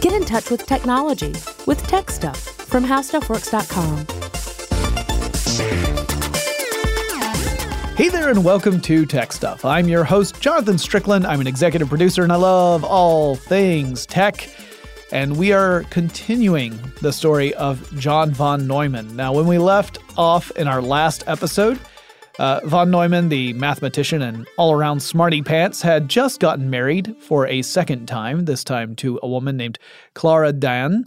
Get in touch with technology with Tech Stuff from HowStuffWorks.com. Hey there and welcome to Tech Stuff. I'm your host, Jonathan Strickland. I'm an executive producer and I love all things tech. And we are continuing the story of John von Neumann. Now, when we left off in our last episode, von Neumann, the mathematician and all-around smarty pants, had just gotten married for a second time, this time to a woman named Clara Dan.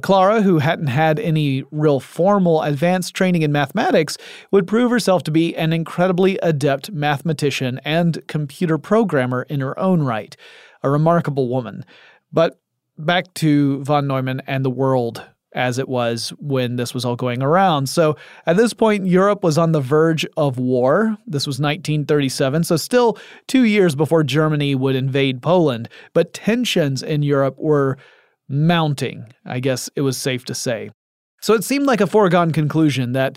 Clara, who hadn't had any real formal advanced training in mathematics, would prove herself to be an incredibly adept mathematician and computer programmer in her own right, a remarkable woman. But back to von Neumann and the world as it was when this was all going around. So at this point, Europe was on the verge of war. This was 1937, so still 2 years before Germany would invade Poland. But tensions in Europe were mounting, I guess it was safe to say. So it seemed like a foregone conclusion that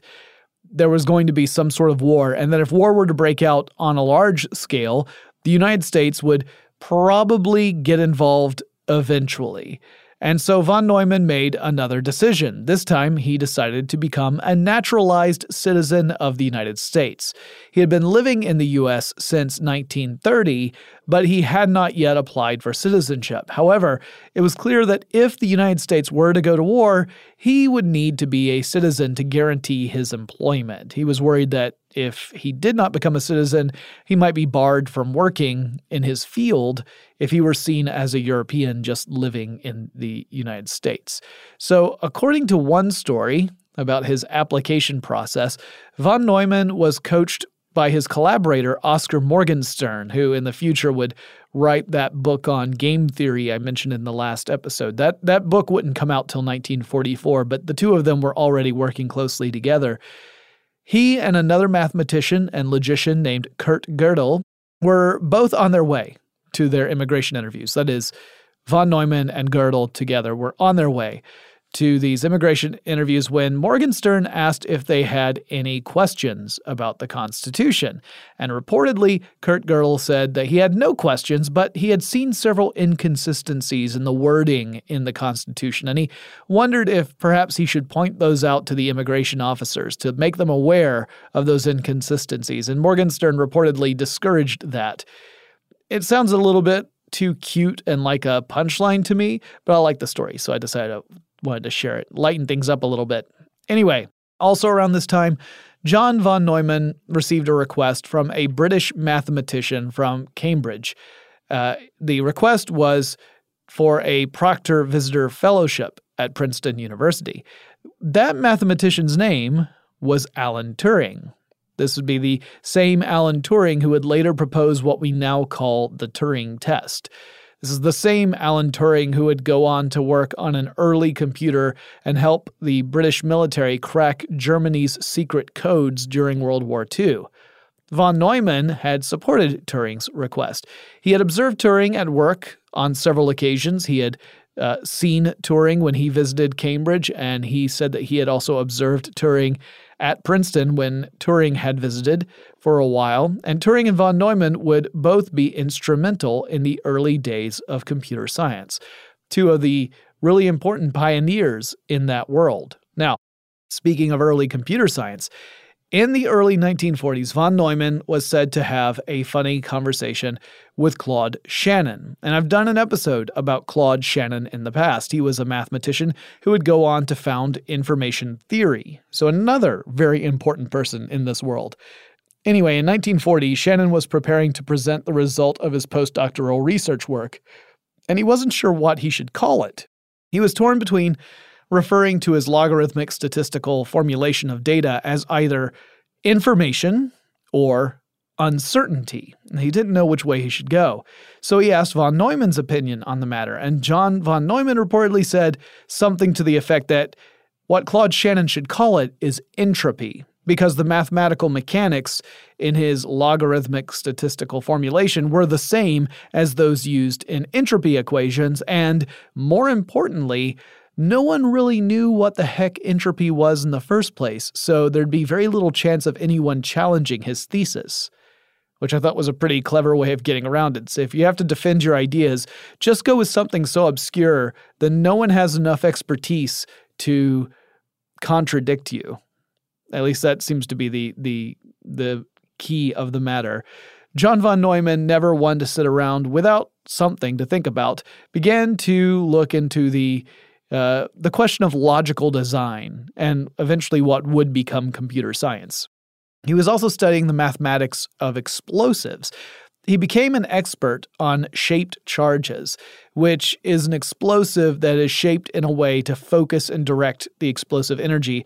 there was going to be some sort of war, and that if war were to break out on a large scale, the United States would probably get involved eventually. And so von Neumann made another decision. This time, he decided to become a naturalized citizen of the United States. He had been living in the U.S. since 1930, but he had not yet applied for citizenship. However, it was clear that if the United States were to go to war, he would need to be a citizen to guarantee his employment. He was worried that if he did not become a citizen, he might be barred from working in his field if he were seen as a European just living in the United States. So, according to one story about his application process, von Neumann was coached by his collaborator, Oscar Morgenstern, who in the future would write that book on game theory I mentioned in the last episode. That book wouldn't come out till 1944, but the two of them were already working closely together. He and another mathematician and logician named Kurt Gödel were both on their way to their immigration interviews. That is, von Neumann and Gödel together were on their way to these immigration interviews when Morgenstern asked if they had any questions about the Constitution. And reportedly, Kurt Gödel said that he had no questions, but he had seen several inconsistencies in the wording in the Constitution, and he wondered if perhaps he should point those out to the immigration officers to make them aware of those inconsistencies. And Morgenstern reportedly discouraged that. It sounds a little bit too cute and like a punchline to me, but I like the story, so I decided I wanted to share it, lighten things up a little bit. Anyway, also around this time, John von Neumann received a request from a British mathematician from Cambridge. The request was for a Proctor Visitor Fellowship at Princeton University. That mathematician's name was Alan Turing. This would be the same Alan Turing who would later propose what we now call the Turing test. This is the same Alan Turing who would go on to work on an early computer and help the British military crack Germany's secret codes during World War II. Von Neumann had supported Turing's request. He had observed Turing at work on several occasions. He had seen Turing when he visited Cambridge, and he said that he had also observed Turing at Princeton when Turing had visited for a while, and Turing and von Neumann would both be instrumental in the early days of computer science, two of the really important pioneers in that world. Now, speaking of early computer science, in the early 1940s, von Neumann was said to have a funny conversation with Claude Shannon. And I've done an episode about Claude Shannon in the past. He was a mathematician who would go on to found information theory. So another very important person in this world. Anyway, in 1940, Shannon was preparing to present the result of his postdoctoral research work, and he wasn't sure what he should call it. He was torn between referring to his logarithmic statistical formulation of data as either information or uncertainty. He didn't know which way he should go. So he asked von Neumann's opinion on the matter, and John von Neumann reportedly said something to the effect that what Claude Shannon should call it is entropy, because the mathematical mechanics in his logarithmic statistical formulation were the same as those used in entropy equations, and more importantly, no one really knew what the heck entropy was in the first place, so there'd be very little chance of anyone challenging his thesis, which I thought was a pretty clever way of getting around it. So if you have to defend your ideas, just go with something so obscure that no one has enough expertise to contradict you. At least that seems to be the key of the matter. John von Neumann, never one to sit around without something to think about, began to look into the question of logical design and eventually what would become computer science. He was also studying the mathematics of explosives. He became an expert on shaped charges, which is an explosive that is shaped in a way to focus and direct the explosive energy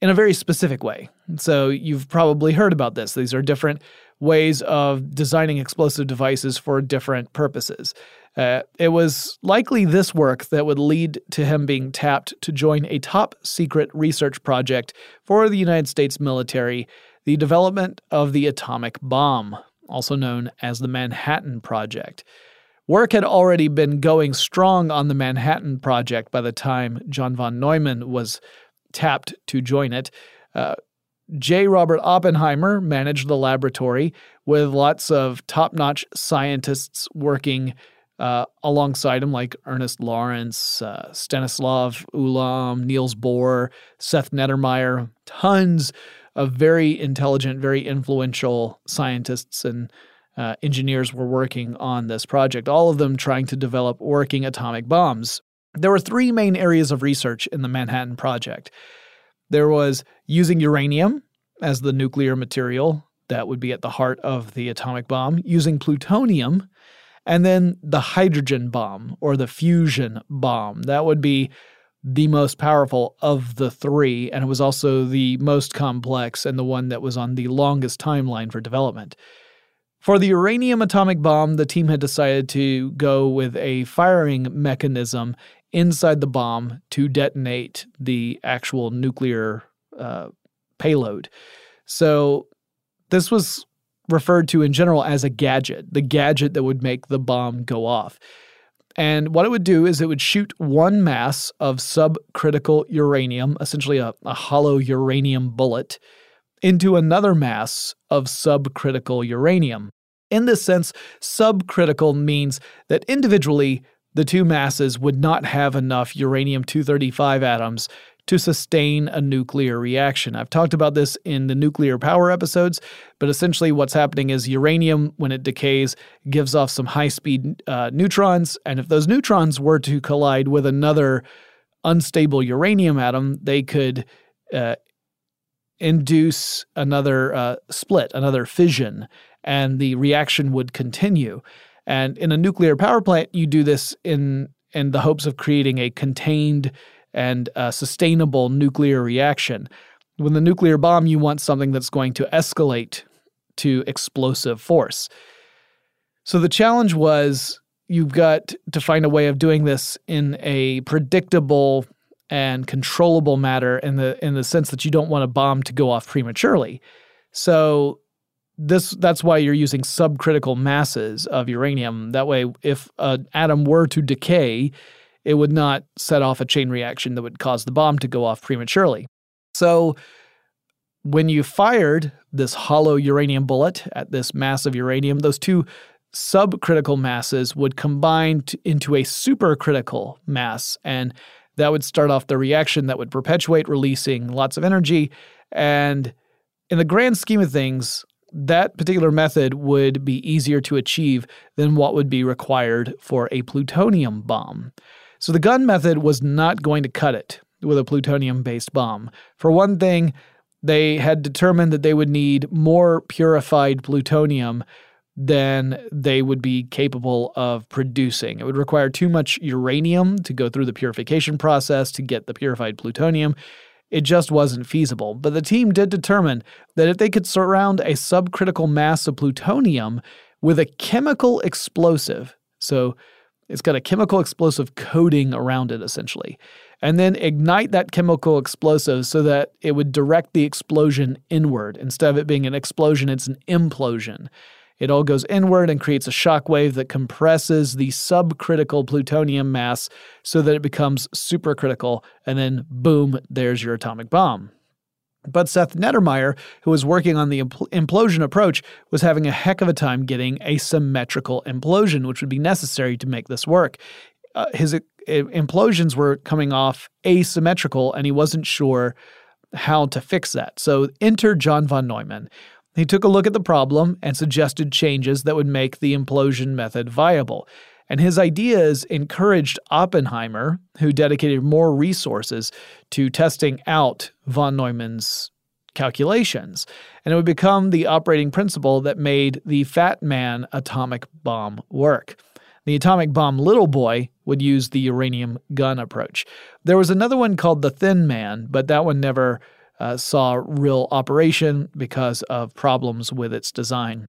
in a very specific way. So you've probably heard about this. These are different ways of designing explosive devices for different purposes. It was likely this work that would lead to him being tapped to join a top-secret research project for the United States military, the development of the atomic bomb, also known as the Manhattan Project. Work had already been going strong on the Manhattan Project by the time John von Neumann was tapped to join it. J. Robert Oppenheimer managed the laboratory with lots of top-notch scientists working alongside him, like Ernest Lawrence, Stanislav Ulam, Niels Bohr, Seth Nettermeyer, tons of very intelligent, very influential scientists and engineers were working on this project, all of them trying to develop working atomic bombs. There were three main areas of research in the Manhattan Project. There was using uranium as the nuclear material that would be at the heart of the atomic bomb, using plutonium, and then the hydrogen bomb or the fusion bomb. That would be the most powerful of the three, and it was also the most complex and the one that was on the longest timeline for development. For the uranium atomic bomb, the team had decided to go with a firing mechanism inside the bomb to detonate the actual nuclear payload. So this was referred to in general as a gadget, the gadget that would make the bomb go off. And what it would do is it would shoot one mass of subcritical uranium, essentially a hollow uranium bullet, into another mass of subcritical uranium. In this sense, subcritical means that individually, the two masses would not have enough uranium-235 atoms to sustain a nuclear reaction. I've talked about this in the nuclear power episodes, but essentially what's happening is uranium, when it decays, gives off some high-speed neutrons, and if those neutrons were to collide with another unstable uranium atom, they could induce another split, another fission, and the reaction would continue. And in a nuclear power plant, you do this in the hopes of creating a contained and sustainable nuclear reaction. With the nuclear bomb, you want something that's going to escalate to explosive force. So the challenge was you've got to find a way of doing this in a predictable and controllable manner in the sense that you don't want a bomb to go off prematurely. So that's why you're using subcritical masses of uranium. That way, if an atom were to decay, it would not set off a chain reaction that would cause the bomb to go off prematurely. So when you fired this hollow uranium bullet at this mass of uranium, those two subcritical masses would combine into a supercritical mass, and that would start off the reaction that would perpetuate, releasing lots of energy. And in the grand scheme of things, that particular method would be easier to achieve than what would be required for a plutonium bomb. So the gun method was not going to cut it with a plutonium-based bomb. For one thing, they had determined that they would need more purified plutonium than they would be capable of producing. It would require too much uranium to go through the purification process to get the purified plutonium. It just wasn't feasible. But the team did determine that if they could surround a subcritical mass of plutonium with a chemical explosive, so it's got a chemical explosive coating around it, essentially, and then ignite that chemical explosive so that it would direct the explosion inward. Instead of it being an explosion, it's an implosion. It all goes inward and creates a shock wave that compresses the subcritical plutonium mass so that it becomes supercritical, and then boom, there's your atomic bomb. But Seth Nettermeyer, who was working on the implosion approach, was having a heck of a time getting a symmetrical implosion, which would be necessary to make this work. His implosions were coming off asymmetrical, and he wasn't sure how to fix that. So enter John von Neumann. He took a look at the problem and suggested changes that would make the implosion method viable. And his ideas encouraged Oppenheimer, who dedicated more resources to testing out von Neumann's calculations. And it would become the operating principle that made the Fat Man atomic bomb work. The atomic bomb Little Boy would use the uranium gun approach. There was another one called the Thin Man, but that one never saw real operation because of problems with its design.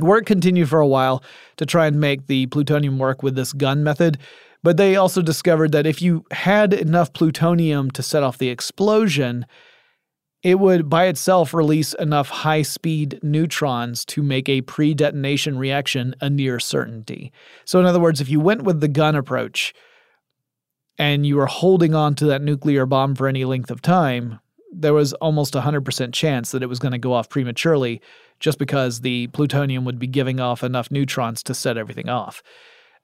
Work continued for a while to try and make the plutonium work with this gun method, but they also discovered that if you had enough plutonium to set off the explosion, it would by itself release enough high-speed neutrons to make a pre-detonation reaction a near certainty. So in other words, if you went with the gun approach and you were holding on to that nuclear bomb for any length of time, there was almost a 100% chance that it was going to go off prematurely just because the plutonium would be giving off enough neutrons to set everything off.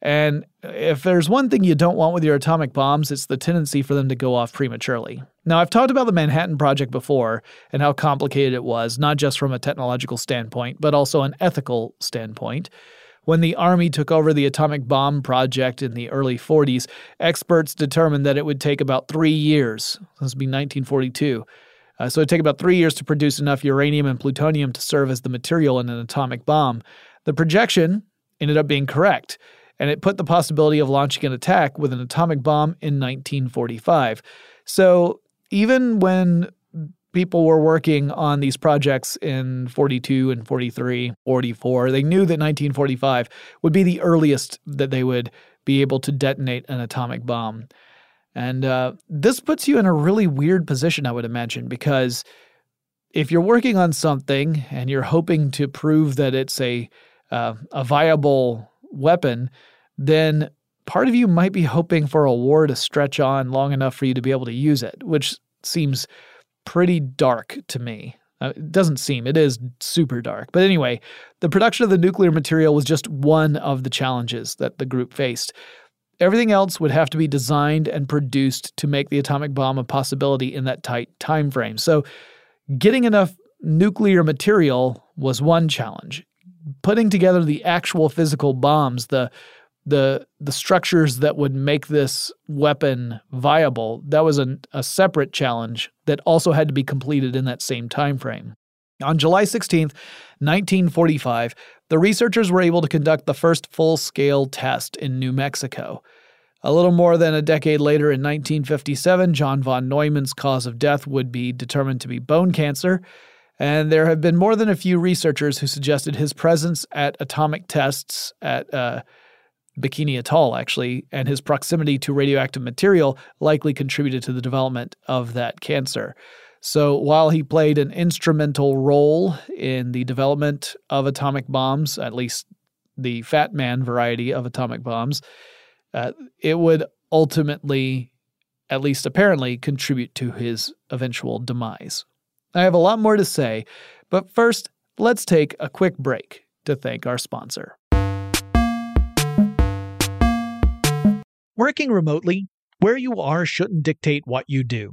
And if there's one thing you don't want with your atomic bombs, it's the tendency for them to go off prematurely. Now, I've talked about the Manhattan Project before and how complicated it was, not just from a technological standpoint, but also an ethical standpoint. When the Army took over the atomic bomb project in the early 40s, experts determined that it would take about 3 years. This would be 1942. So it would take about 3 years to produce enough uranium and plutonium to serve as the material in an atomic bomb. The projection ended up being correct, and it put the possibility of launching an attack with an atomic bomb in 1945. So even when people were working on these projects in 42 and 43, 44. They knew that 1945 would be the earliest that they would be able to detonate an atomic bomb. And this puts you in a really weird position, I would imagine, because if you're working on something and you're hoping to prove that it's a viable weapon, then part of you might be hoping for a war to stretch on long enough for you to be able to use it, which seems pretty dark to me. It doesn't seem. It is super dark. But anyway, the production of the nuclear material was just one of the challenges that the group faced. Everything else would have to be designed and produced to make the atomic bomb a possibility in that tight time frame. So getting enough nuclear material was one challenge. Putting together the actual physical bombs, the structures that would make this weapon viable, that was a separate challenge that also had to be completed in that same time frame. On July 16th, 1945, the researchers were able to conduct the first full-scale test in New Mexico. A little more than a decade later, in 1957, John von Neumann's cause of death would be determined to be bone cancer, and there have been more than a few researchers who suggested his presence at atomic tests at Bikini Atoll, actually, and his proximity to radioactive material likely contributed to the development of that cancer. So while he played an instrumental role in the development of atomic bombs, at least the Fat Man variety of atomic bombs, it would ultimately, at least apparently, contribute to his eventual demise. I have a lot more to say, but first, let's take a quick break to thank our sponsor. Working remotely, where you are shouldn't dictate what you do.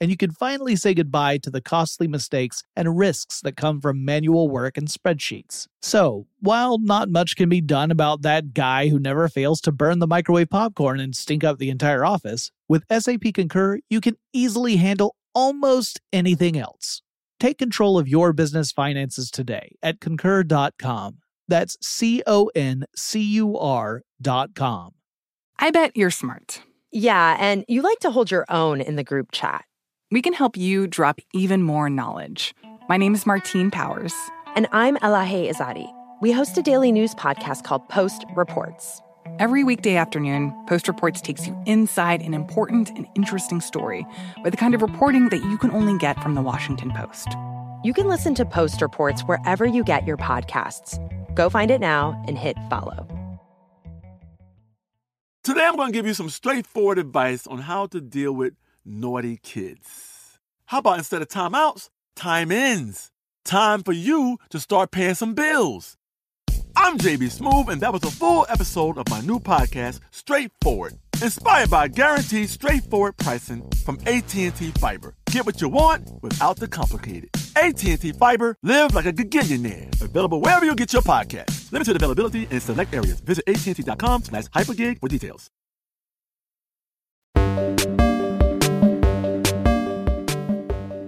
And you can finally say goodbye to the costly mistakes and risks that come from manual work and spreadsheets. So, while not much can be done about that guy who never fails to burn the microwave popcorn and stink up the entire office, with SAP Concur, you can easily handle almost anything else. Take control of your business finances today at concur.com. That's CONCUR.com. I bet you're smart. Yeah, and you like to hold your own in the group chat. We can help you drop even more knowledge. My name is Martine Powers. And I'm Elahe Izadi. We host a daily news podcast called Post Reports. Every weekday afternoon, Post Reports takes you inside an important and interesting story with the kind of reporting that you can only get from the Washington Post. You can listen to Post Reports wherever you get your podcasts. Go find it now and hit follow. Today I'm going to give you some straightforward advice on how to deal with naughty kids. How about instead of timeouts, time ins? Time for you to start paying some bills. I'm JB Smoove, and that was a full episode of my new podcast, Straightforward, inspired by guaranteed straightforward pricing from AT&T Fiber. Get what you want without the complicated. AT&T Fiber, live like a gigillionaire. Available wherever you get your podcast. Limited availability in select areas. Visit AT&T.com/hypergig for details.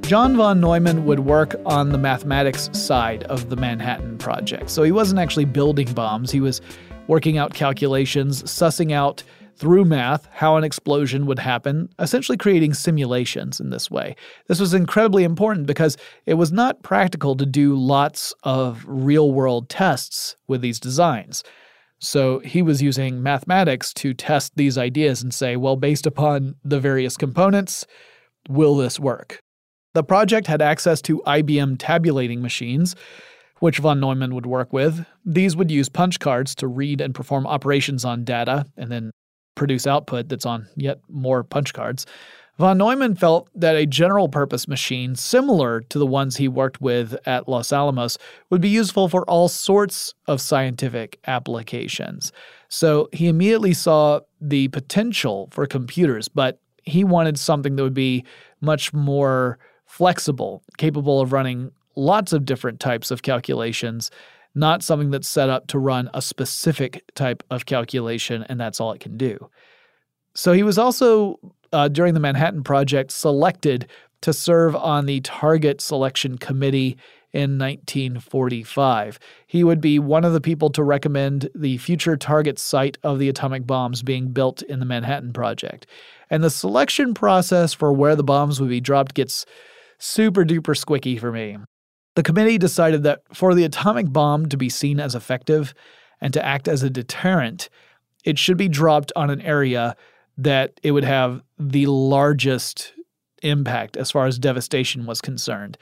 John von Neumann would work on the mathematics side of the Manhattan Project. So he wasn't actually building bombs. He was working out calculations, sussing out through math how an explosion would happen, essentially creating simulations in this way. This was incredibly important because it was not practical to do lots of real-world tests with these designs. So he was using mathematics to test these ideas and say, well, based upon the various components, will this work? The project had access to IBM tabulating machines, which von Neumann would work with. These would use punch cards to read and perform operations on data and then produce output that's on yet more punch cards. Von Neumann felt that a general-purpose machine similar to the ones he worked with at Los Alamos would be useful for all sorts of scientific applications. So he immediately saw the potential for computers, but he wanted something that would be much more flexible, capable of running lots of different types of calculations, not something that's set up to run a specific type of calculation, and that's all it can do. So he was also, during the Manhattan Project, selected to serve on the Target Selection Committee in 1945. He would be one of the people to recommend the future target site of the atomic bombs being built in the Manhattan Project. And the selection process for where the bombs would be dropped gets super-duper squicky for me. The committee decided that for the atomic bomb to be seen as effective and to act as a deterrent, it should be dropped on an area that it would have the largest impact as far as devastation was concerned.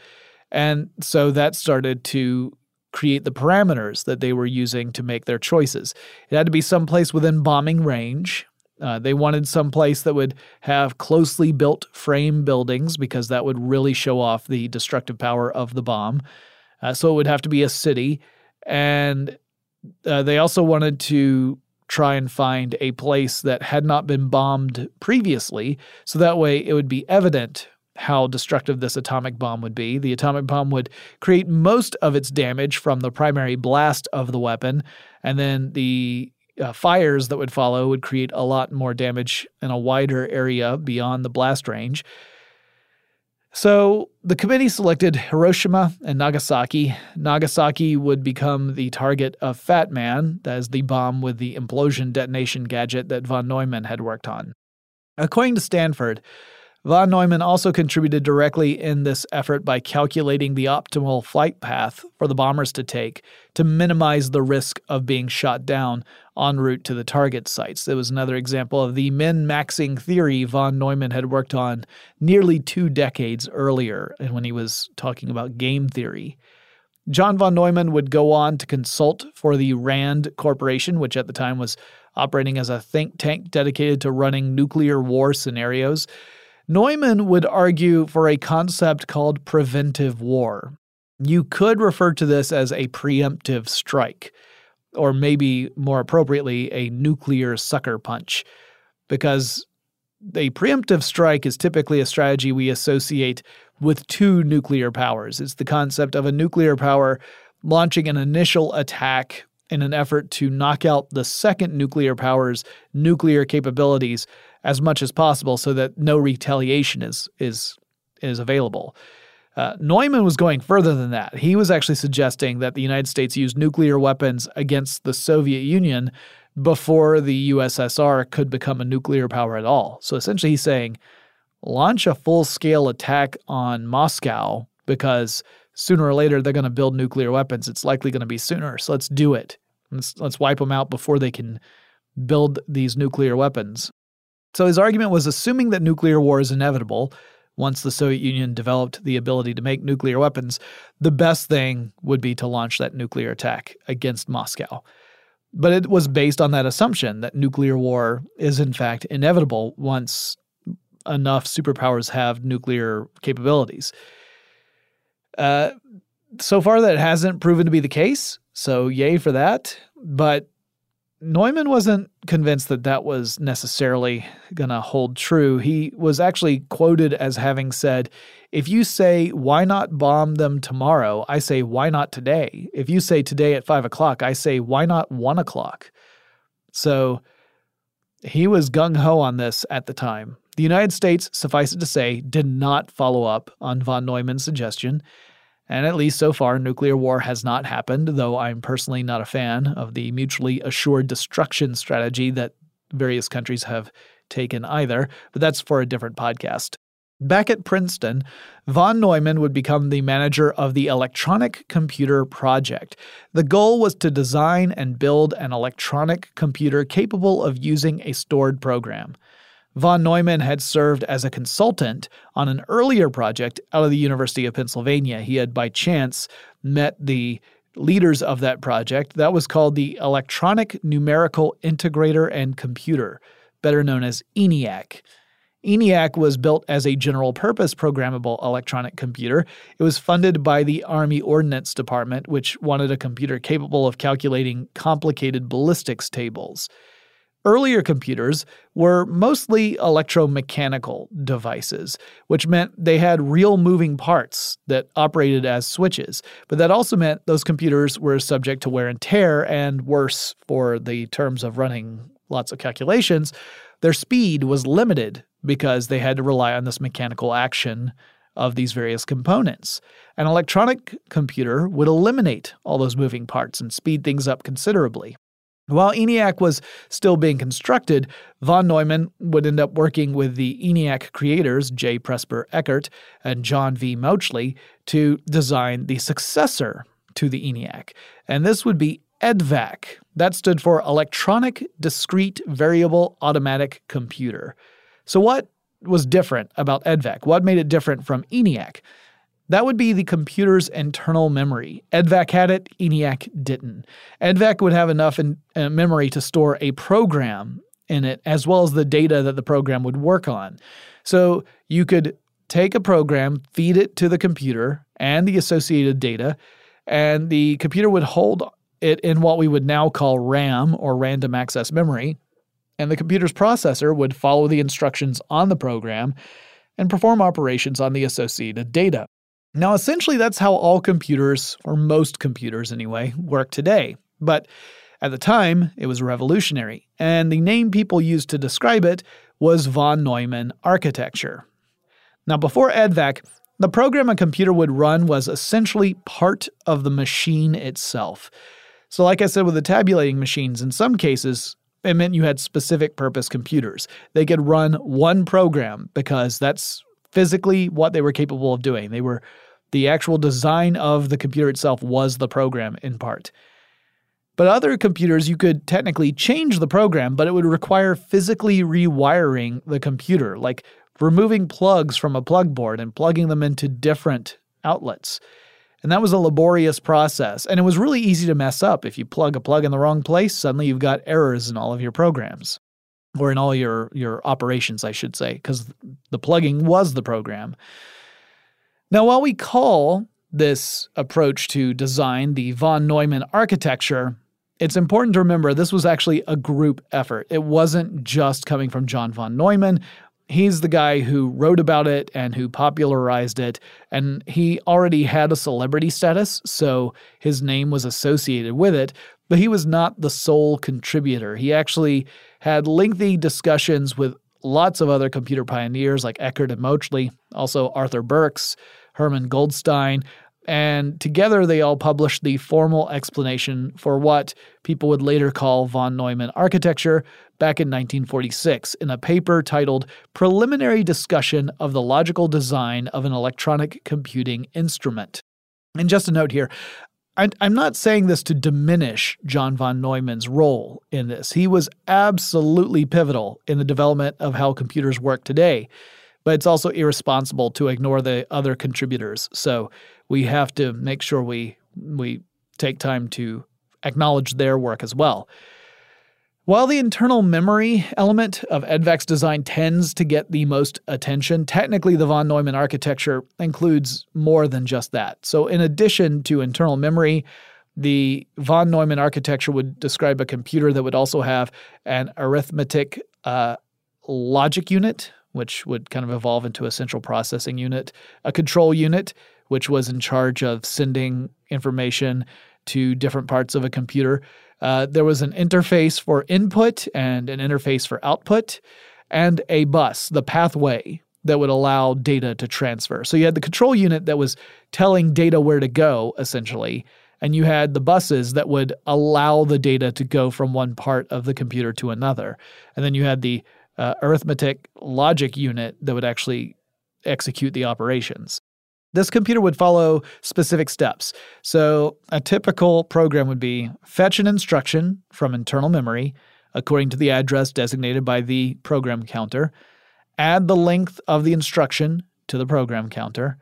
And so that started to create the parameters that they were using to make their choices. It had to be someplace within bombing range. They wanted someplace that would have closely built frame buildings because that would really show off the destructive power of the bomb. So it would have to be a city. And they also wanted to try and find a place that had not been bombed previously, so that way it would be evident how destructive this atomic bomb would be. The atomic bomb would create most of its damage from the primary blast of the weapon, and then the fires that would follow would create a lot more damage in a wider area beyond the blast range. So the committee selected Hiroshima and Nagasaki. Nagasaki would become the target of Fat Man, that is the bomb with the implosion detonation gadget that von Neumann had worked on. According to Stanford, von Neumann also contributed directly in this effort by calculating the optimal flight path for the bombers to take to minimize the risk of being shot down en route to the target sites. It was another example of the min-maxing theory von Neumann had worked on nearly 2 decades earlier when he was talking about game theory. John von Neumann would go on to consult for the RAND Corporation, which at the time was operating as a think tank dedicated to running nuclear war scenarios. Neumann would argue for a concept called preventive war. You could refer to this as a preemptive strike, or maybe more appropriately, a nuclear sucker punch, because a preemptive strike is typically a strategy we associate with 2 nuclear powers. It's the concept of a nuclear power launching an initial attack in an effort to knock out the second nuclear power's nuclear capabilities as much as possible so that no retaliation is available. Neumann was going further than that. He was actually suggesting that the United States use nuclear weapons against the Soviet Union before the USSR could become a nuclear power at all. So essentially he's saying, launch a full-scale attack on Moscow because sooner or later they're going to build nuclear weapons. It's likely going to be sooner, so let's do it. Let's wipe them out before they can build these nuclear weapons. So his argument was, assuming that nuclear war is inevitable once the Soviet Union developed the ability to make nuclear weapons, the best thing would be to launch that nuclear attack against Moscow. But it was based on that assumption that nuclear war is in fact inevitable once enough superpowers have nuclear capabilities. So far that hasn't proven to be the case, so yay for that. But Neumann wasn't convinced that that was necessarily going to hold true. He was actually quoted as having said, if you say, why not bomb them tomorrow, I say, why not today? If you say today at 5 o'clock, I say, why not 1 o'clock? So he was gung-ho on this at the time. The United States, suffice it to say, did not follow up on von Neumann's suggestion. And at least so far, nuclear war has not happened, though I'm personally not a fan of the mutually assured destruction strategy that various countries have taken either, but that's for a different podcast. Back at Princeton, von Neumann would become the manager of the Electronic Computer Project. The goal was to design and build an electronic computer capable of using a stored program. Von Neumann had served as a consultant on an earlier project out of the University of Pennsylvania. He had, by chance, met the leaders of that project. That was called the Electronic Numerical Integrator and Computer, better known as ENIAC. ENIAC was built as a general-purpose programmable electronic computer. It was funded by the Army Ordnance Department, which wanted a computer capable of calculating complicated ballistics tables. Earlier computers were mostly electromechanical devices, which meant they had real moving parts that operated as switches. But that also meant those computers were subject to wear and tear, and worse for the terms of running lots of calculations, their speed was limited because they had to rely on this mechanical action of these various components. An electronic computer would eliminate all those moving parts and speed things up considerably. While ENIAC was still being constructed, von Neumann would end up working with the ENIAC creators, J. Presper Eckert and John V. Mauchly, to design the successor to the ENIAC. And this would be EDVAC. That stood for Electronic Discrete Variable Automatic Computer. So what was different about EDVAC? What made it different from ENIAC? That would be the computer's internal memory. EDVAC had it, ENIAC didn't. EDVAC would have enough memory to store a program in it, as well as the data that the program would work on. So you could take a program, feed it to the computer and the associated data, and the computer would hold it in what we would now call RAM, or random access memory, and the computer's processor would follow the instructions on the program and perform operations on the associated data. Now, essentially, that's how all computers, or most computers anyway, work today. But at the time, it was revolutionary, and the name people used to describe it was von Neumann architecture. Now, before EDVAC, the program a computer would run was essentially part of the machine itself. So like I said with the tabulating machines, in some cases, it meant you had specific purpose computers. They could run one program because that's physically what they were capable of doing. The actual design of the computer itself was the program in part. But other computers, you could technically change the program, but it would require physically rewiring the computer, like removing plugs from a plug board and plugging them into different outlets. And that was a laborious process, and it was really easy to mess up. If you plug a plug in the wrong place, suddenly you've got errors in all of your programs. Or in all your operations, I should say, because the plugging was the program. Now, while we call this approach to design the von Neumann architecture, it's important to remember this was actually a group effort. It wasn't just coming from John von Neumann. He's the guy who wrote about it and who popularized it, and he already had a celebrity status, so his name was associated with it. But he was not the sole contributor. He actually had lengthy discussions with lots of other computer pioneers like Eckert and Mauchly, also Arthur Burks, Herman Goldstine, and together they all published the formal explanation for what people would later call von Neumann architecture back in 1946 in a paper titled Preliminary Discussion of the Logical Design of an Electronic Computing Instrument. And just a note here, I'm not saying this to diminish John von Neumann's role in this. He was absolutely pivotal in the development of how computers work today, but it's also irresponsible to ignore the other contributors. So we have to make sure we take time to acknowledge their work as well. While the internal memory element of EDVAC's design tends to get the most attention, technically the von Neumann architecture includes more than just that. So in addition to internal memory, the von Neumann architecture would describe a computer that would also have an arithmetic logic unit, which would kind of evolve into a central processing unit, a control unit, which was in charge of sending information to different parts of a computer. There was an interface for input and an interface for output, and a bus, the pathway, that would allow data to transfer. So you had the control unit that was telling data where to go, essentially, and you had the buses that would allow the data to go from one part of the computer to another. And then you had the arithmetic logic unit that would actually execute the operations. This computer would follow specific steps. So a typical program would be fetch an instruction from internal memory according to the address designated by the program counter, add the length of the instruction to the program counter,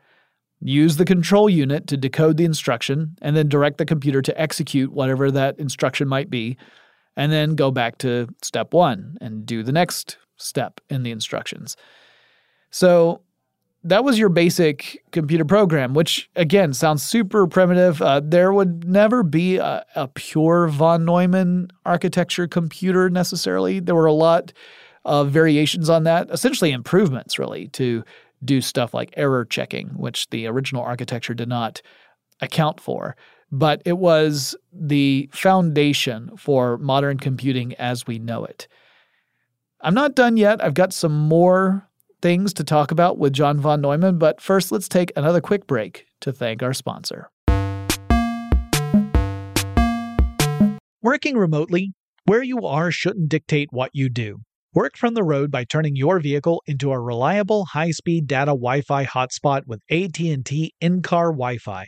Use the control unit to decode the instruction and then direct the computer to execute whatever that instruction might be, and then go back to step one and do the next step in the instructions. So that was your basic computer program, which, again, sounds super primitive. There would never be a pure von Neumann architecture computer necessarily. There were a lot of variations on that, essentially improvements, really, to do stuff like error checking, which the original architecture did not account for. But it was the foundation for modern computing as we know it. I'm not done yet. I've got some more things to talk about with John von Neumann, but first let's take another quick break to thank our sponsor. Working remotely, where you are shouldn't dictate what you do. Work from the road by turning your vehicle into a reliable high-speed data Wi-Fi hotspot with AT&T in-car Wi-Fi.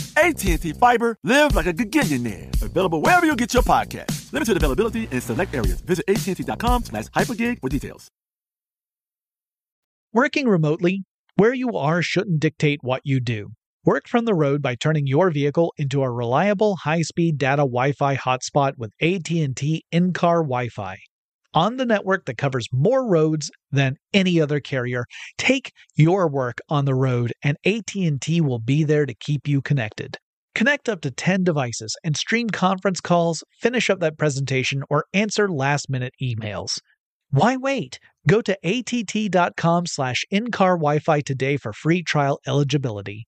AT&T Fiber, live like a gigillionaire. Available wherever you get your podcast. Limited availability in select areas. Visit AT&T.com/hypergig for details. Working remotely, where you are shouldn't dictate what you do. Work from the road by turning your vehicle into a reliable high-speed data Wi-Fi hotspot with AT&T in-car Wi-Fi. On the network that covers more roads than any other carrier, take your work on the road and AT&T will be there to keep you connected. Connect up to 10 devices and stream conference calls, finish up that presentation, or answer last-minute emails. Why wait? Go to att.com/in-car Wi-Fi today for free trial eligibility.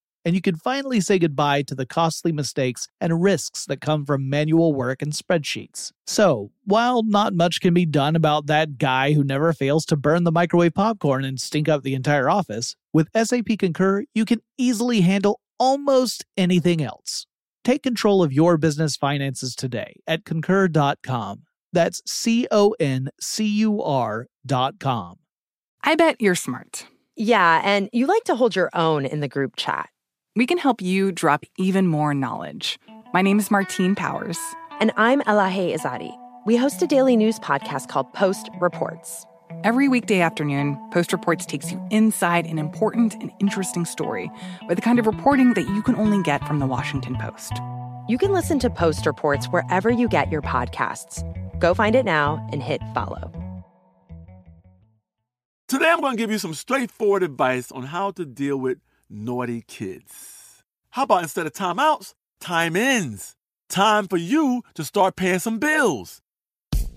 and you can finally say goodbye to the costly mistakes and risks that come from manual work and spreadsheets. So, while not much can be done about that guy who never fails to burn the microwave popcorn and stink up the entire office, with SAP Concur, you can easily handle almost anything else. Take control of your business finances today at concur.com. That's CONCUR.com. I bet you're smart. Yeah, and you like to hold your own in the group chat. We can help you drop even more knowledge. My name is Martine Powers. And I'm Elahe Izadi. We host a daily news podcast called Post Reports. Every weekday afternoon, Post Reports takes you inside an important and interesting story with the kind of reporting that you can only get from the Washington Post. You can listen to Post Reports wherever you get your podcasts. Go find it now and hit follow. Today I'm going to give you some straightforward advice on how to deal with naughty kids. How about instead of time outs, time ins? Time for you to start paying some bills.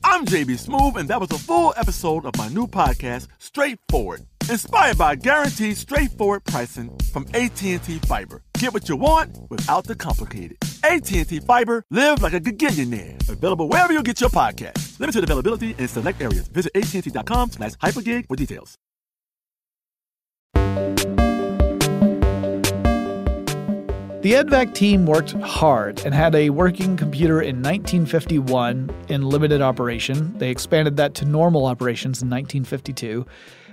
I'm JB Smoove, and that was a full episode of my new podcast, Straightforward, inspired by guaranteed straightforward pricing from AT&T Fiber. Get what you want without the complicated. AT&T Fiber, live like a gigillionaire. Available wherever you get your podcast. Limited availability in select areas. Visit AT&T.com/hypergig for details. The EDVAC team worked hard and had a working computer in 1951 in limited operation. They expanded that to normal operations in 1952.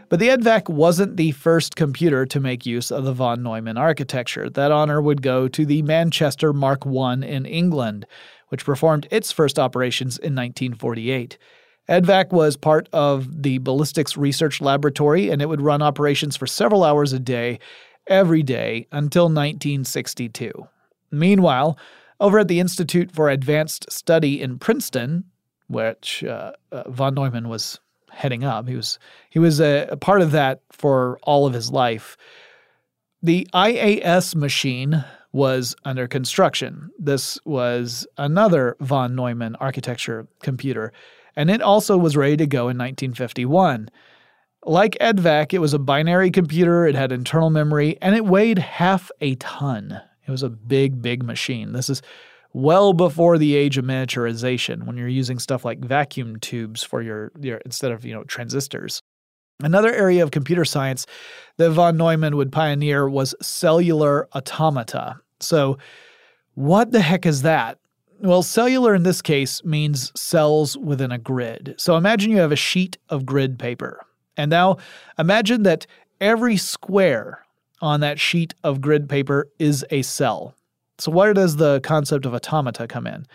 But the EDVAC wasn't the first computer to make use of the von Neumann architecture. That honor would go to the Manchester Mark I in England, which performed its first operations in 1948. EDVAC was part of the Ballistics Research Laboratory, and it would run operations for several hours a day, every day until 1962. Meanwhile, over at the Institute for Advanced Study in Princeton, which von Neumann was heading up, he was a part of that for all of his life. The IAS machine was under construction. This was another von Neumann architecture computer, and it also was ready to go in 1951. Like EDVAC, it was a binary computer, it had internal memory, and it weighed half a ton. It was a big, big machine. This is well before the age of miniaturization, when you're using stuff like vacuum tubes for your instead of, transistors. Another area of computer science that von Neumann would pioneer was cellular automata. So what the heck is that? Well, cellular in this case means cells within a grid. So imagine you have a sheet of grid paper. And now imagine that every square on that sheet of grid paper is a cell. So where does the concept of automata come in?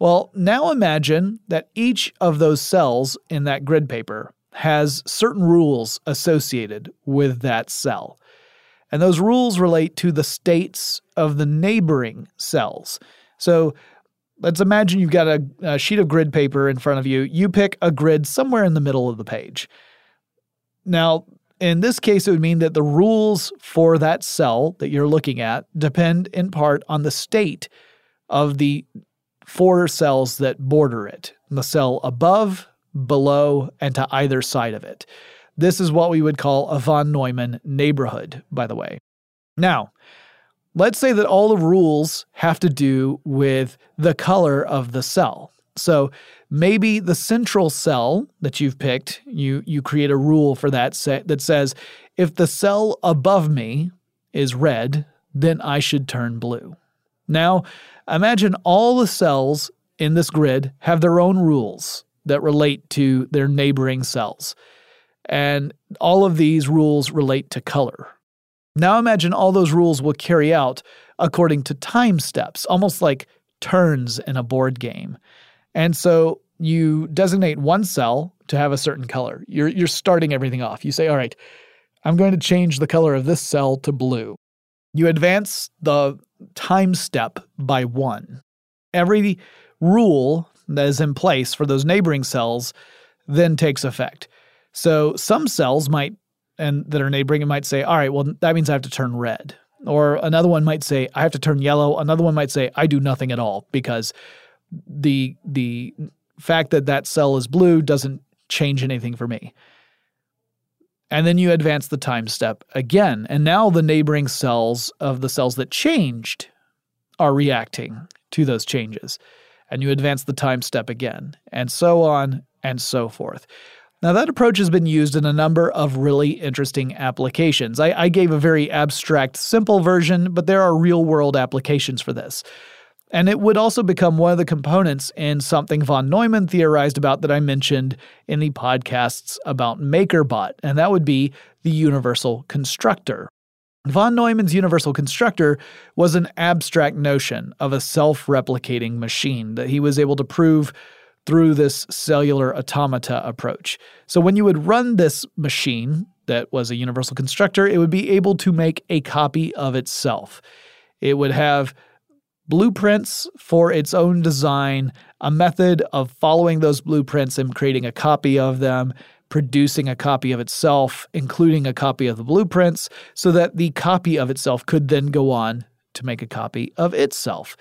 Well, now imagine that each of those cells in that grid paper has certain rules associated with that cell. And those rules relate to the states of the neighboring cells. So let's imagine you've got a sheet of grid paper in front of you. You pick a grid somewhere in the middle of the page. Now, in this case, it would mean that the rules for that cell that you're looking at depend in part on the state of the four cells that border it, the cell above, below, and to either side of it. This is what we would call a von Neumann neighborhood, by the way. Now, let's say that all the rules have to do with the color of the cell. So maybe the central cell that you've picked, you create a rule for that that says, if the cell above me is red, then I should turn blue. Now, imagine all the cells in this grid have their own rules that relate to their neighboring cells. And all of these rules relate to color. Now imagine all those rules will carry out according to time steps, almost like turns in a board game. And so you designate one cell to have a certain color. You're starting everything off. You say, all right, I'm going to change the color of this cell to blue. You advance the time step by one. Every rule that is in place for those neighboring cells then takes effect. So some cells that are neighboring might say, all right, well, that means I have to turn red. Or another one might say, I have to turn yellow. Another one might say, I do nothing at all because the fact that that cell is blue doesn't change anything for me. And then you advance the time step again. And now the neighboring cells of the cells that changed are reacting to those changes. And you advance the time step again, and so on and so forth. Now, that approach has been used in a number of really interesting applications. I gave a very abstract, simple version, but there are real-world applications for this. And it would also become one of the components in something von Neumann theorized about that I mentioned in the podcasts about MakerBot, and that would be the universal constructor. Von Neumann's universal constructor was an abstract notion of a self-replicating machine that he was able to prove through this cellular automata approach. So when you would run this machine that was a universal constructor, it would be able to make a copy of itself. It would have blueprints for its own design, a method of following those blueprints and creating a copy of them, producing a copy of itself, including a copy of the blueprints, so that the copy of itself could then go on to make a copy of itself.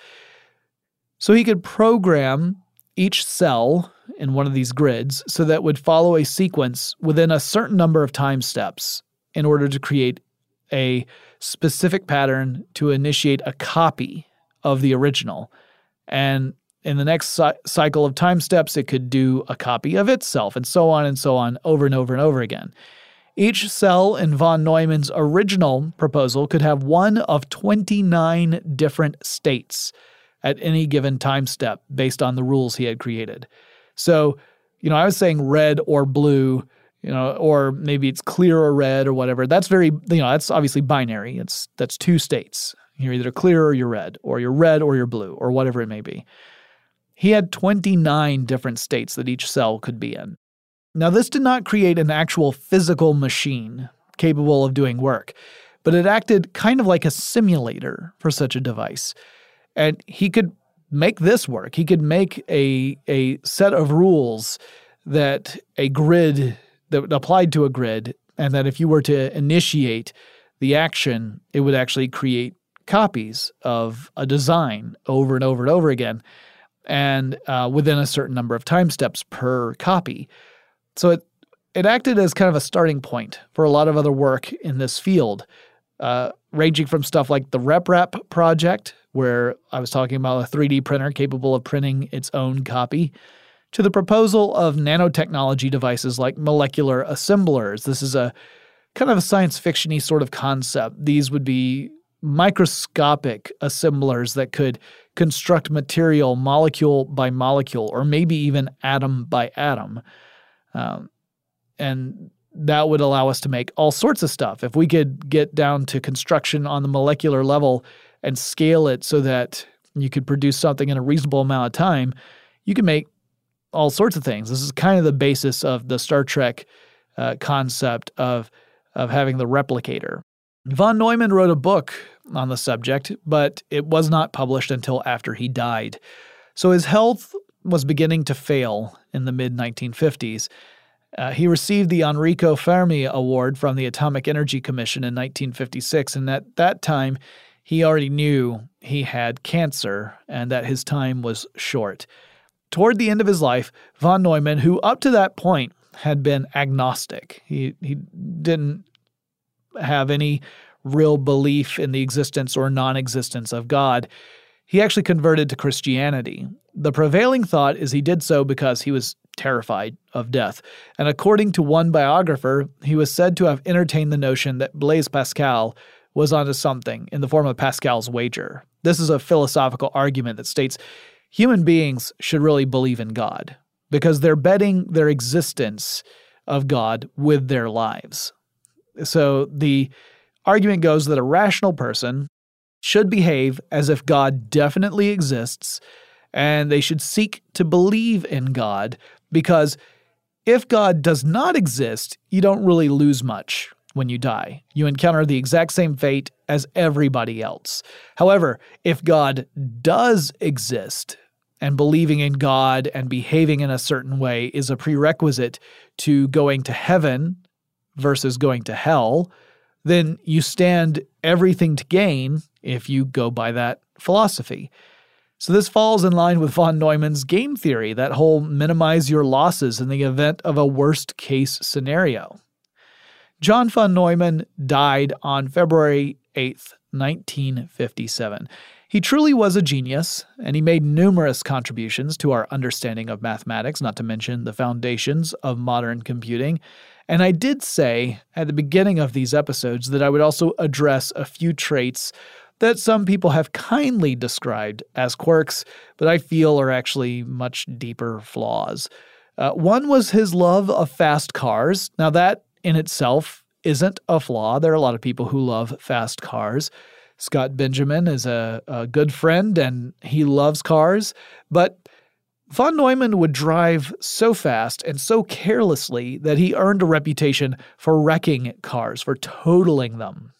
So he could program each cell in one of these grids so that it would follow a sequence within a certain number of time steps in order to create a specific pattern to initiate a copy of the original. And in the next cycle of time steps, it could do a copy of itself, and so on, over and over and over again. Each cell in von Neumann's original proposal could have one of 29 different states at any given time step based on the rules he had created. So, I was saying red or blue, or maybe it's clear or red or whatever. That's very, that's obviously binary. That's two states. You're either clear or you're red, or you're red or you're blue, or whatever it may be. He had 29 different states that each cell could be in. Now, this did not create an actual physical machine capable of doing work, but it acted kind of like a simulator for such a device. And he could make this work. He could make a set of rules that a grid, that applied to a grid, and that if you were to initiate the action, it would actually create copies of a design over and over and over again, and within a certain number of time steps per copy. So it acted as kind of a starting point for a lot of other work in this field, ranging from stuff like the RepRap project, where I was talking about a 3D printer capable of printing its own copy, to the proposal of nanotechnology devices like molecular assemblers. This is a kind of a science fiction-y sort of concept. These would be microscopic assemblers that could construct material molecule by molecule, or maybe even atom by atom. And that would allow us to make all sorts of stuff. If we could get down to construction on the molecular level and scale it so that you could produce something in a reasonable amount of time, you can make all sorts of things. This is kind of the basis of the Star Trek concept of having the replicator. Von Neumann wrote a book on the subject, but it was not published until after he died. So his health was beginning to fail in the mid-1950s. He received the Enrico Fermi Award from the Atomic Energy Commission in 1956, and at that time, he already knew he had cancer and that his time was short. Toward the end of his life, von Neumann, who up to that point had been agnostic, he didn't have any real belief in the existence or non-existence of God, he actually converted to Christianity. The prevailing thought is he did so because he was terrified of death. And according to one biographer, he was said to have entertained the notion that Blaise Pascal was onto something in the form of Pascal's wager. This is a philosophical argument that states human beings should really believe in God because they're betting their existence of God with their lives. So the argument goes that a rational person should behave as if God definitely exists, and they should seek to believe in God, because if God does not exist, you don't really lose much when you die. You encounter the exact same fate as everybody else. However, if God does exist, and believing in God and behaving in a certain way is a prerequisite to going to heaven versus going to hell, then you stand everything to gain if you go by that philosophy. So this falls in line with von Neumann's game theory, that whole minimize your losses in the event of a worst-case scenario. John von Neumann died on February 8th, 1957. He truly was a genius, and he made numerous contributions to our understanding of mathematics, not to mention the foundations of modern computing. And I did say at the beginning of these episodes that I would also address a few traits that some people have kindly described as quirks, but I feel are actually much deeper flaws. One was his love of fast cars. Now, that in itself isn't a flaw. There are a lot of people who love fast cars. Scott Benjamin is a good friend, and he loves cars. But von Neumann would drive so fast and so carelessly that he earned a reputation for wrecking cars, for totaling them.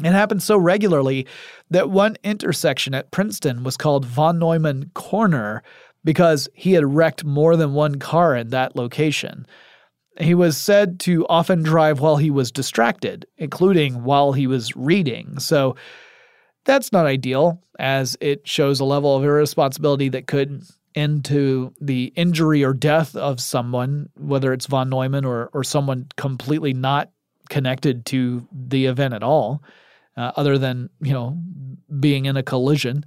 It happened so regularly that one intersection at Princeton was called von Neumann Corner because he had wrecked more than one car in that location. He was said to often drive while he was distracted, including while he was reading. So that's not ideal, as it shows a level of irresponsibility that could end to the injury or death of someone, whether it's von Neumann or someone completely not connected to the event at all, other than, being in a collision.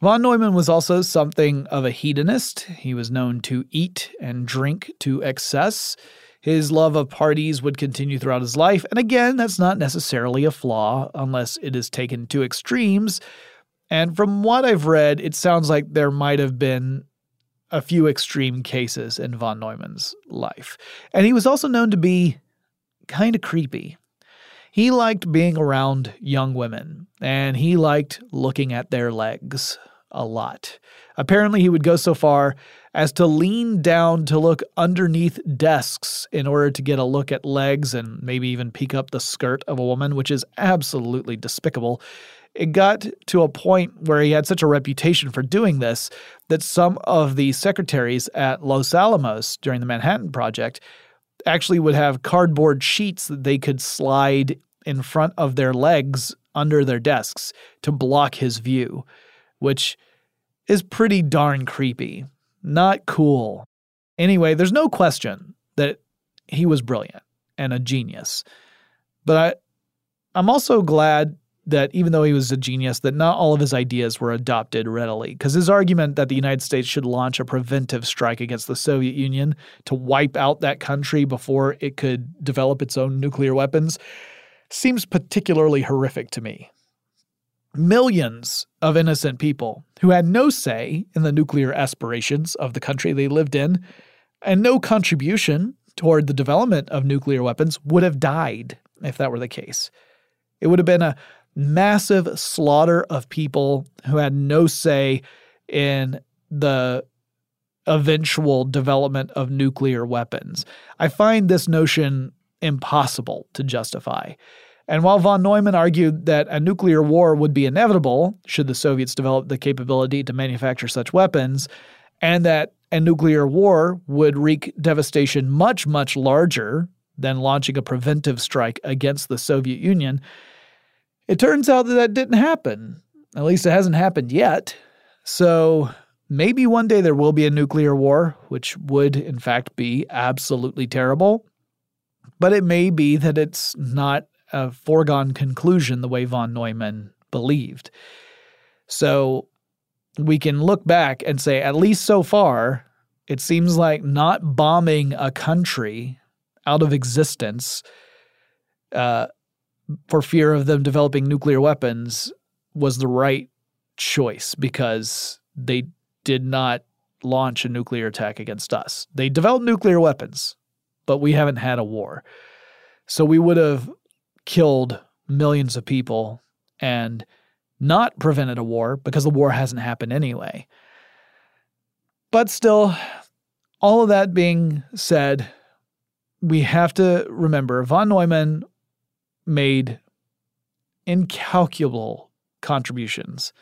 Von Neumann was also something of a hedonist. He was known to eat and drink to excess. His love of parties would continue throughout his life. And again, that's not necessarily a flaw unless it is taken to extremes. And from what I've read, it sounds like there might have been a few extreme cases in von Neumann's life. And he was also known to be kind of creepy. He liked being around young women, and he liked looking at their legs a lot. Apparently, he would go so far as to lean down to look underneath desks in order to get a look at legs and maybe even peek up the skirt of a woman, which is absolutely despicable. It got to a point where he had such a reputation for doing this that some of the secretaries at Los Alamos during the Manhattan Project actually would have cardboard sheets that they could slide in front of their legs under their desks to block his view, which is pretty darn creepy. Not cool. Anyway, there's no question that he was brilliant and a genius. But I'm also glad that even though he was a genius, that not all of his ideas were adopted readily, because his argument that the United States should launch a preventive strike against the Soviet Union to wipe out that country before it could develop its own nuclear weapons seems particularly horrific to me. Millions of innocent people who had no say in the nuclear aspirations of the country they lived in and no contribution toward the development of nuclear weapons would have died if that were the case. It would have been a massive slaughter of people who had no say in the eventual development of nuclear weapons. I find this notion impossible to justify. And while von Neumann argued that a nuclear war would be inevitable should the Soviets develop the capability to manufacture such weapons, and that a nuclear war would wreak devastation much, much larger than launching a preventive strike against the Soviet Union, it turns out that didn't happen. At least it hasn't happened yet. So maybe one day there will be a nuclear war, which would, in fact, be absolutely terrible. But it may be that it's not a foregone conclusion the way von Neumann believed. So we can look back and say, at least so far, it seems like not bombing a country out of existence for fear of them developing nuclear weapons was the right choice, because they did not launch a nuclear attack against us. They developed nuclear weapons, but we haven't had a war. So we would have killed millions of people and not prevented a war, because the war hasn't happened anyway. But still, all of that being said, we have to remember von Neumann made incalculable contributions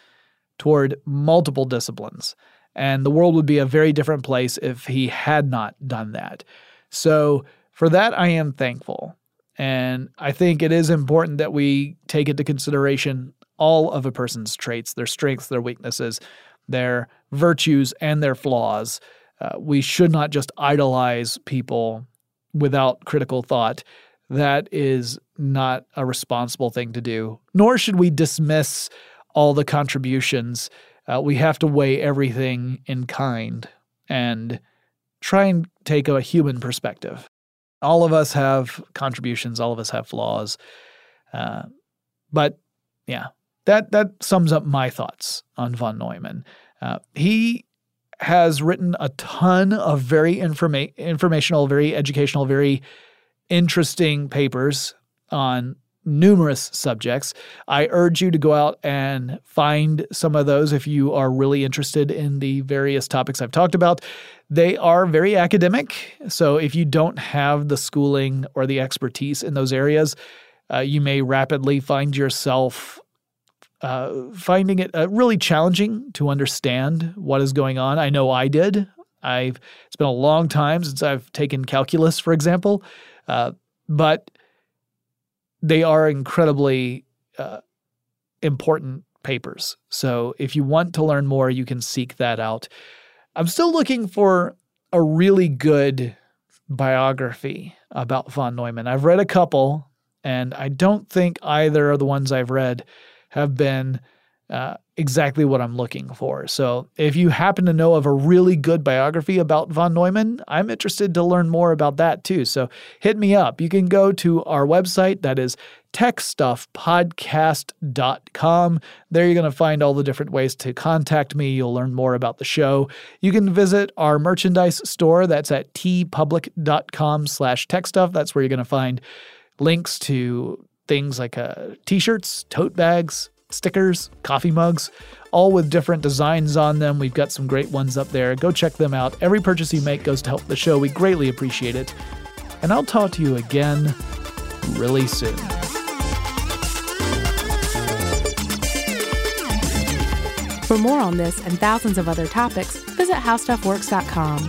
toward multiple disciplines, and the world would be a very different place if he had not done that. So for that, I am thankful, and I think it is important that we take into consideration all of a person's traits, their strengths, their weaknesses, their virtues, and their flaws. We should not just idolize people without critical thought. That is not a responsible thing to do. Nor should we dismiss all the contributions. We have to weigh everything in kind and try and take a human perspective. All of us have contributions. All of us have flaws. But yeah, that sums up my thoughts on von Neumann. He has written a ton of very informational, very educational, very interesting papers on numerous subjects. I urge you to go out and find some of those if you are really interested in the various topics I've talked about. They are very academic, so if you don't have the schooling or the expertise in those areas, you may rapidly find yourself finding it really challenging to understand what is going on. I know I did. It's been a long time since I've taken calculus, for example, but they are incredibly important papers. So if you want to learn more, you can seek that out. I'm still looking for a really good biography about von Neumann. I've read a couple, and I don't think either of the ones I've read have been exactly what I'm looking for. So if you happen to know of a really good biography about von Neumann, I'm interested to learn more about that too. So hit me up. You can go to our website. That is techstuffpodcast.com. There you're going to find all the different ways to contact me. You'll learn more about the show. You can visit our merchandise store. That's at tpublic.com/techstuff. That's where you're going to find links to things like t-shirts, tote bags, stickers, coffee mugs, all with different designs on them. We've got some great ones up there. Go check them out. Every purchase you make goes to help the show. We greatly appreciate it. And I'll talk to you again really soon. For more on this and thousands of other topics, visit howstuffworks.com.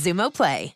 Zumo Play.